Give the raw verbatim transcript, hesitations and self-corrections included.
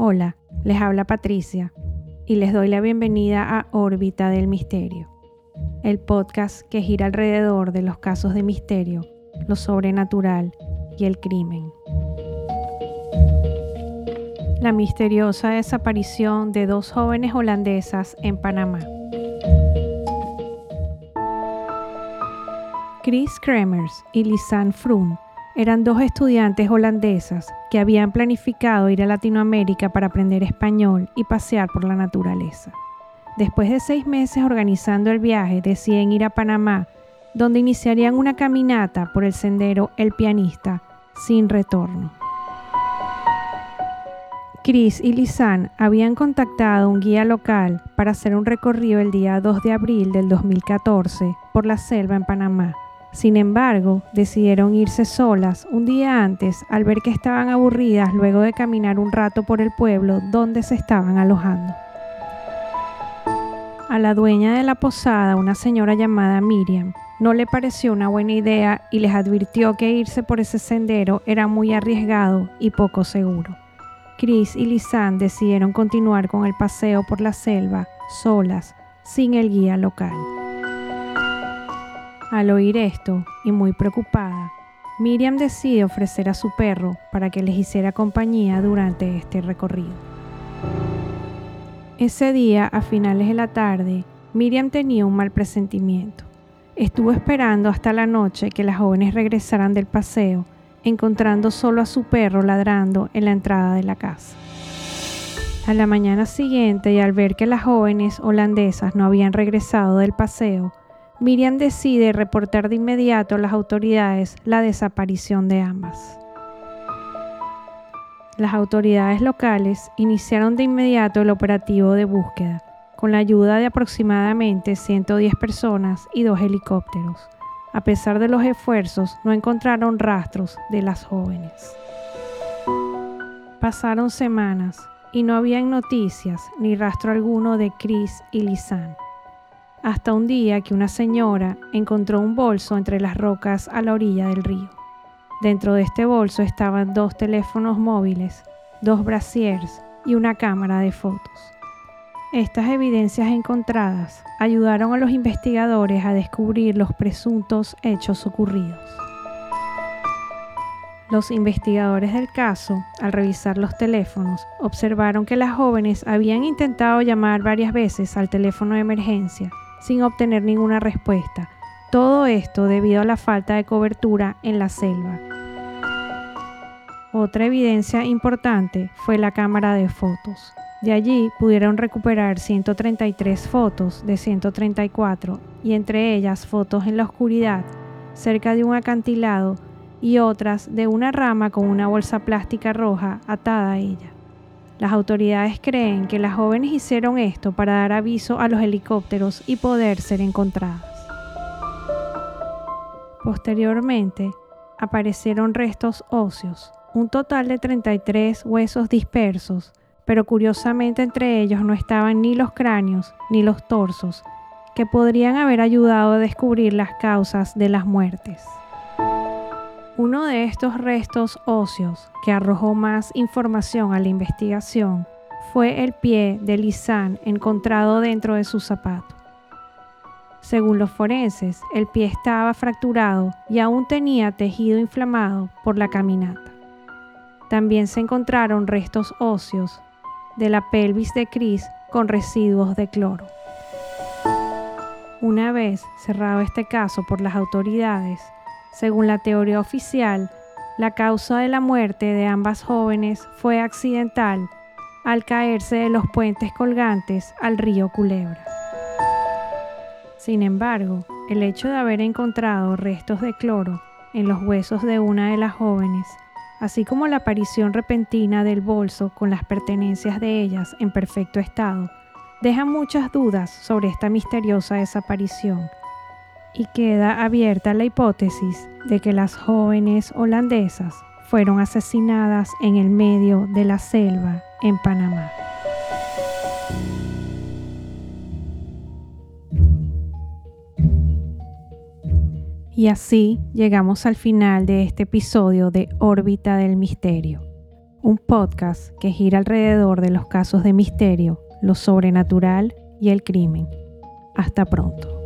Hola, les habla Patricia y les doy la bienvenida a Órbita del Misterio, el podcast que gira alrededor de los casos de misterio, lo sobrenatural y el crimen. La misteriosa desaparición de dos jóvenes holandesas en Panamá. Kris Kremers y Lisanne Froon eran dos estudiantes holandesas que habían planificado ir a Latinoamérica para aprender español y pasear por la naturaleza. Después de seis meses organizando el viaje, deciden ir a Panamá, donde iniciarían una caminata por el sendero El Pianista, sin retorno. Kris y Lisanne habían contactado a un guía local para hacer un recorrido el día dos de abril del dos mil catorce por la selva en Panamá. Sin embargo, decidieron irse solas un día antes al ver que estaban aburridas luego de caminar un rato por el pueblo donde se estaban alojando. A la dueña de la posada, una señora llamada Miriam, no le pareció una buena idea y les advirtió que irse por ese sendero era muy arriesgado y poco seguro. Kris y Lisanne decidieron continuar con el paseo por la selva, solas, sin el guía local. Al oír esto, y muy preocupada, Miriam decide ofrecer a su perro para que les hiciera compañía durante este recorrido. Ese día, a finales de la tarde, Miriam tenía un mal presentimiento. Estuvo esperando hasta la noche que las jóvenes regresaran del paseo, encontrando solo a su perro ladrando en la entrada de la casa. A la mañana siguiente, y al ver que las jóvenes holandesas no habían regresado del paseo, Miriam decide reportar de inmediato a las autoridades la desaparición de ambas. Las autoridades locales iniciaron de inmediato el operativo de búsqueda, con la ayuda de aproximadamente ciento diez personas y dos helicópteros. A pesar de los esfuerzos, no encontraron rastros de las jóvenes. Pasaron semanas y no habían noticias ni rastro alguno de Kris y Lisanne. Hasta un día que una señora encontró un bolso entre las rocas a la orilla del río. Dentro de este bolso estaban dos teléfonos móviles, dos brasiers y una cámara de fotos. Estas evidencias encontradas ayudaron a los investigadores a descubrir los presuntos hechos ocurridos. Los investigadores del caso, al revisar los teléfonos, observaron que las jóvenes habían intentado llamar varias veces al teléfono de emergencia, sin obtener ninguna respuesta. Todo esto debido a la falta de cobertura en la selva. Otra evidencia importante fue la cámara de fotos. De allí pudieron recuperar ciento treinta y tres fotos de ciento treinta y cuatro, y entre ellas fotos en la oscuridad, cerca de un acantilado, y otras de una rama con una bolsa plástica roja atada a ella. Las autoridades creen que las jóvenes hicieron esto para dar aviso a los helicópteros y poder ser encontradas. Posteriormente, aparecieron restos óseos, un total de treinta y tres huesos dispersos, pero curiosamente entre ellos no estaban ni los cráneos ni los torsos, que podrían haber ayudado a descubrir las causas de las muertes. Uno de estos restos óseos que arrojó más información a la investigación fue el pie de Lisanne encontrado dentro de su zapato. Según los forenses, el pie estaba fracturado y aún tenía tejido inflamado por la caminata. También se encontraron restos óseos de la pelvis de Kris con residuos de cloro. Una vez cerrado este caso por las autoridades, según la teoría oficial, la causa de la muerte de ambas jóvenes fue accidental al caerse de los puentes colgantes al río Culebra. Sin embargo, el hecho de haber encontrado restos de cloro en los huesos de una de las jóvenes, así como la aparición repentina del bolso con las pertenencias de ellas en perfecto estado, deja muchas dudas sobre esta misteriosa desaparición. Y queda abierta la hipótesis de que las jóvenes holandesas fueron asesinadas en el medio de la selva en Panamá. Y así llegamos al final de este episodio de Órbita del Misterio, un podcast que gira alrededor de los casos de misterio, lo sobrenatural y el crimen. Hasta pronto.